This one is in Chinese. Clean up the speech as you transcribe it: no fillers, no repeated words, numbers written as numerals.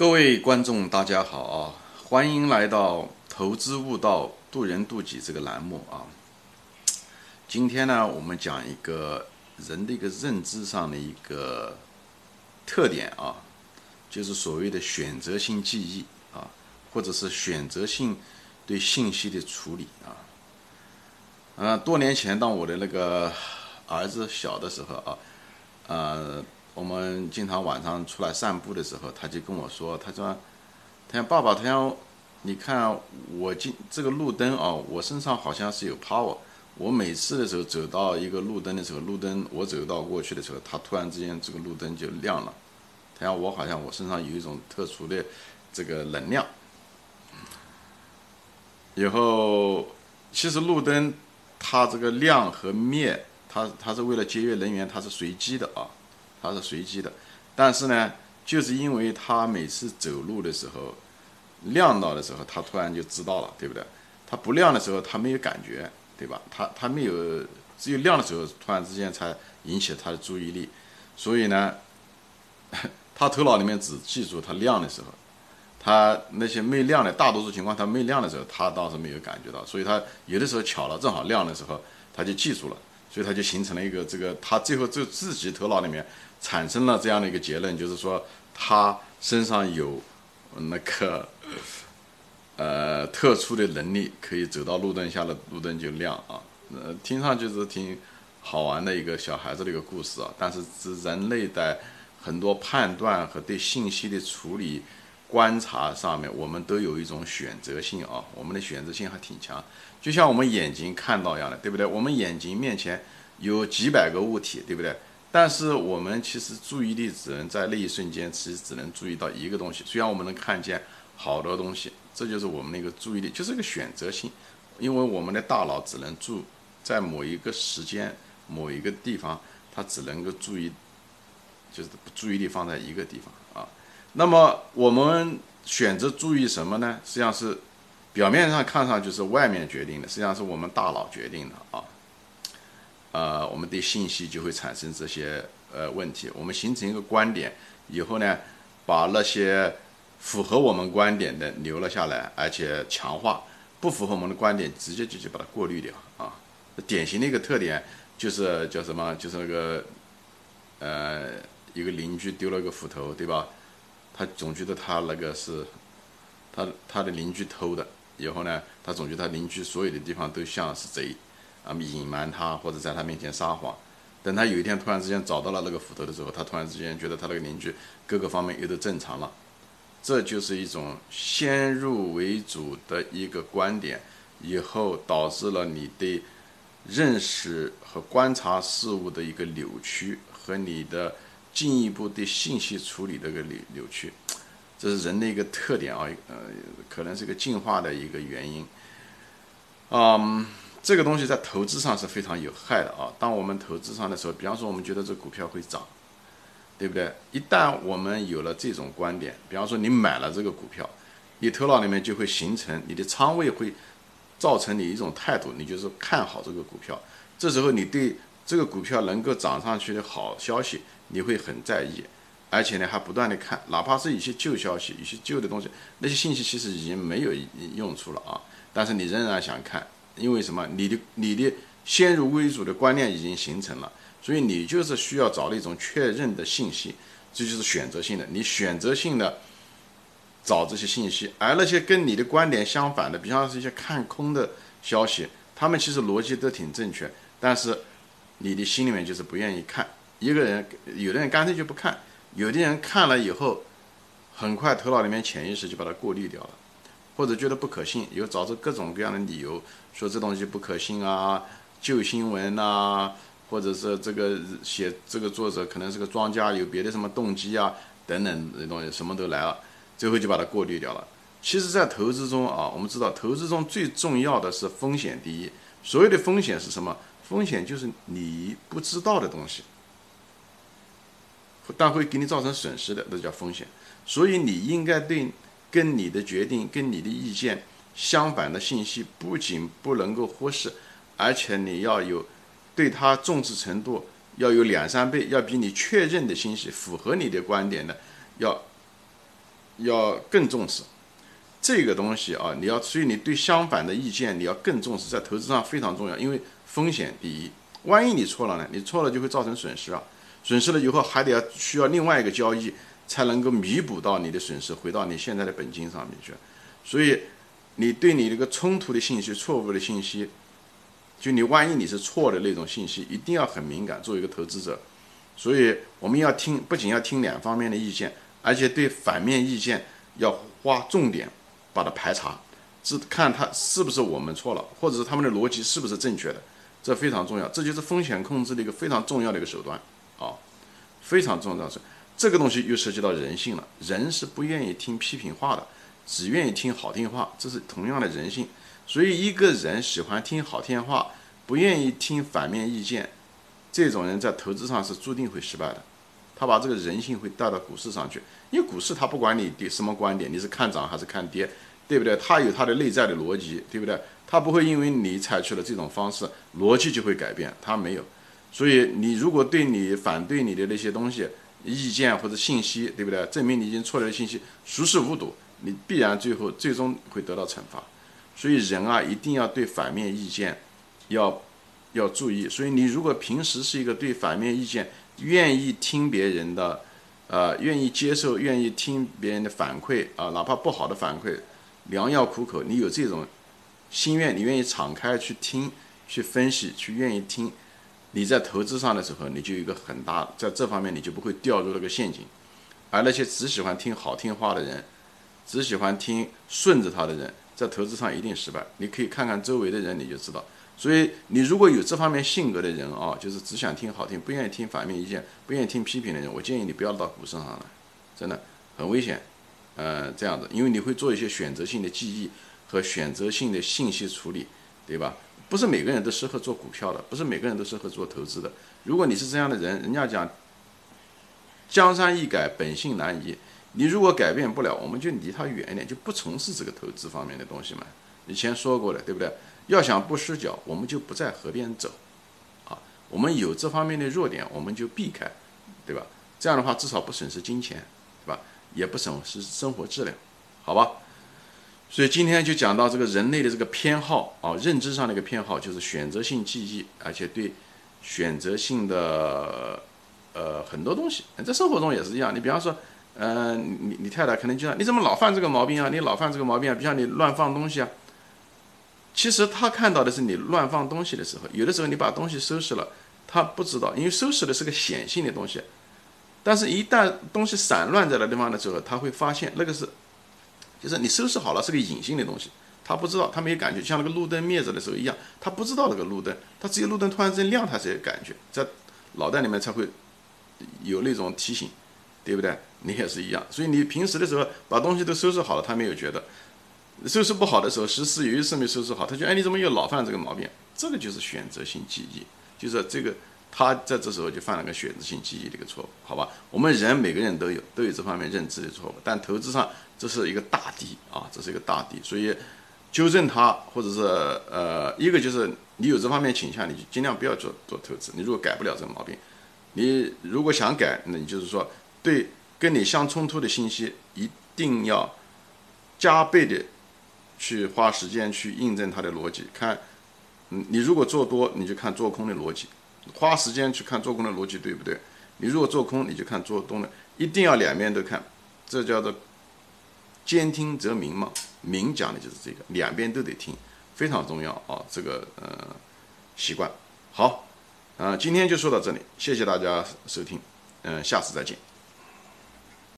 各位观众，大家好啊！欢迎来到《投资悟道，渡人渡己》这个栏目啊。今天呢，我们讲一个人的一个认知上的一个特点啊，就是所谓的选择性记忆啊，或者是选择性对信息的处理啊。多年前，当我的那个儿子小的时候啊，我们经常晚上出来散步的时候，他就跟我说：“他说爸爸，你看我进这个路灯啊，我身上好像是有 power。我每次的时候走到一个路灯的时候，我走到过去的时候，它突然之间这个路灯就亮了。他讲我身上有一种特殊的这个能量。以后其实路灯它这个亮和灭，它是为了节约能源，它是随机的啊。”它是随机的，但是呢，就是因为他每次走路的时候亮到的时候，他突然就知道了，对不对？他不亮的时候，他没有感觉，对吧？他没有，只有亮的时候，突然之间才引起他的注意力。所以呢，他头脑里面只记住他亮的时候，他那些没亮的，大多数情况他没亮的时候，他倒是没有感觉到。所以他有的时候巧了，正好亮的时候，他就记住了。所以他就形成了一个这个，他最后就自己头脑里面产生了这样的一个结论，就是说他身上有那个特殊的能力，可以走到路灯下的路灯就亮啊。听上去是挺好玩的一个小孩子的一个故事啊，但是是人类在很多判断和对信息的处理、观察上面，我们都有一种选择性啊，我们的选择性还挺强，就像我们眼睛看到一样的，对不对？我们眼睛面前有几百个物体，对不对？但是我们其实注意力只能在那一瞬间，其实只能注意到一个东西。虽然我们能看见好多东西，这就是我们的一个注意力，就是一个选择性，因为我们的大脑只能住在某一个时间、某一个地方，它只能够注意，就是注意力放在一个地方啊。那么我们选择注意什么呢？实际上是表面上看上去是外面决定的，实际上是我们大脑决定的啊。我们对信息就会产生这些问题，我们形成一个观点以后呢，把那些符合我们观点的留了下来，而且强化；不符合我们的观点，直接就去把它过滤掉啊。典型的一个特点就是叫什么？就是那个一个邻居丢了个斧头，对吧？他总觉得他那个是他的邻居偷的，以后呢，他总觉得他邻居所有的地方都像是贼，隐瞒他或者在他面前撒谎。等他有一天突然之间找到了那个斧头的时候，他突然之间觉得他那个邻居各个方面又都正常了。这就是一种先入为主的一个观点，以后导致了你对认识和观察事物的一个扭曲，和你的进一步对信息处理的一个扭曲。这是人的一个特点啊，可能是一个进化的一个原因。这个东西在投资上是非常有害的啊。当我们投资上的时候，比方说我们觉得这股票会涨，对不对？一旦我们有了这种观点，比方说你买了这个股票，你头脑里面就会形成，你的仓位会造成你一种态度，你就是看好这个股票。这时候你对这个股票能够涨上去的好消息，你会很在意，而且呢还不断的看，哪怕是一些旧消息、一些旧的东西，那些信息其实已经没有用处了啊，但是你仍然想看。因为什么？你的先入为主的观念已经形成了，所以你就是需要找到一种确认的信息，这就是选择性的。你选择性的找这些信息，而那些跟你的观点相反的，比方是一些看空的消息，他们其实逻辑都挺正确，但是你的心里面就是不愿意看。一个人，有的人干脆就不看，有的人看了以后，很快头脑里面潜意识就把它过滤掉了。或者觉得不可信，有找出各种各样的理由说这东西不可信啊，旧新闻啊，或者是这个写这个作者可能是个庄家，有别的什么动机啊等等的东西，什么都来了，最后就把它过滤掉了。其实在投资中啊，我们知道投资中最重要的是风险第一。所谓的风险是什么？风险就是你不知道的东西，但会给你造成损失的，这叫风险。所以你应该对跟你的决定、跟你的意见相反的信息，不仅不能够忽视，而且你要有对它重视程度要有2-3倍，要比你确认的信息、符合你的观点的，要要更重视这个东西啊！所以你对相反的意见你要更重视，在投资上非常重要，因为风险第一。万一你错了呢？你错了就会造成损失啊，损失了以后还得要需要另外一个交易才能够弥补到你的损失，回到你现在的本金上面去。所以你对你这个冲突的信息、错误的信息，就你万一你是错的那种信息，一定要很敏感，作为一个投资者。所以我们要听，不仅要听两方面的意见，而且对反面意见要花重点把它排查，看它是不是我们错了，或者是他们的逻辑是不是正确的，这非常重要。这就是风险控制的一个非常重要的一个手段啊，非常重要的。这个东西又涉及到人性了，人是不愿意听批评话的，只愿意听好听话，这是同样的人性。所以一个人喜欢听好听话，不愿意听反面意见，这种人在投资上是注定会失败的。他把这个人性会带到股市上去，因为股市他不管你什么观点，你是看涨还是看跌，对不对？他有他的内在的逻辑，对不对？他不会因为你采取了这种方式，逻辑就会改变，他没有。所以你如果对你反对你的那些东西、意见或者信息，对不对？证明你已经错了的信息，熟视无睹，你必然最终会得到惩罚。所以人啊，一定要对反面意见要注意。所以你如果平时是一个对反面意见愿意听别人的，愿意接受、愿意听别人的反馈啊、哪怕不好的反馈，良药苦口，你有这种心愿，你愿意敞开去听、去分析、去愿意听，你在投资上的时候，你就有一个很大，在这方面你就不会掉入那个陷阱。而那些只喜欢听好听话的人，只喜欢听顺着他的人，在投资上一定失败。你可以看看周围的人，你就知道。所以你如果有这方面性格的人啊，就是只想听好听，不愿意听反面意见，不愿意听批评的人，我建议你不要到股市上来，真的很危险。这样子，因为你会做一些选择性的记忆和选择性的信息处理，对吧？不是每个人都适合做股票的，不是每个人都适合做投资的。如果你是这样的人，人家讲江山易改，本性难移。你如果改变不了，我们就离他远一点，就不从事这个投资方面的东西嘛。以前说过的，对不对？要想不失脚，我们就不在河边走，啊，我们有这方面的弱点，我们就避开，对吧？这样的话，至少不损失金钱，对吧？也不损失生活质量，好吧？所以今天就讲到这个人类的这个偏好啊，认知上的一个偏好，就是选择性记忆，而且对选择性的很多东西，在生活中也是一样。你比方说，你太太可能就说，你怎么老犯这个毛病啊？你老犯这个毛病啊，比如你乱放东西啊。其实他看到的是你乱放东西的时候，有的时候你把东西收拾了，他不知道，因为收拾的是个显性的东西，但是一旦东西散乱在那地方的时候，他会发现那个是，就是你收拾好了是个隐性的东西，他不知道，他没有感觉，像那个路灯灭着的时候一样，他不知道那个路灯，他只有路灯突然之间亮，他才有感觉，在脑袋里面才会有那种提醒，对不对？你也是一样，所以你平时的时候把东西都收拾好了，他没有觉得。收拾不好的时候，十次有一次没收拾好，他就哎，你怎么又老犯这个毛病？这个就是选择性记忆，就是这个他在这时候就犯了个选择性记忆的一个错误，好吧？我们人每个人都有这方面认知的错误，但投资上这是一个大敌啊，这是一个大敌，所以纠正它，或者是一个就是你有这方面倾向，你就尽量不要做投资。你如果改不了这个毛病，你如果想改，那你就是说对跟你相冲突的信息一定要加倍的。去花时间去印证它的逻辑，看，你如果做多，你就看做空的逻辑，花时间去看做空的逻辑对不对？你如果做空，你就看做多的，一定要两面都看，这叫做兼听则明嘛。明讲的就是这个，两边都得听，非常重要啊，这个习惯。好，今天就说到这里，谢谢大家收听，下次再见。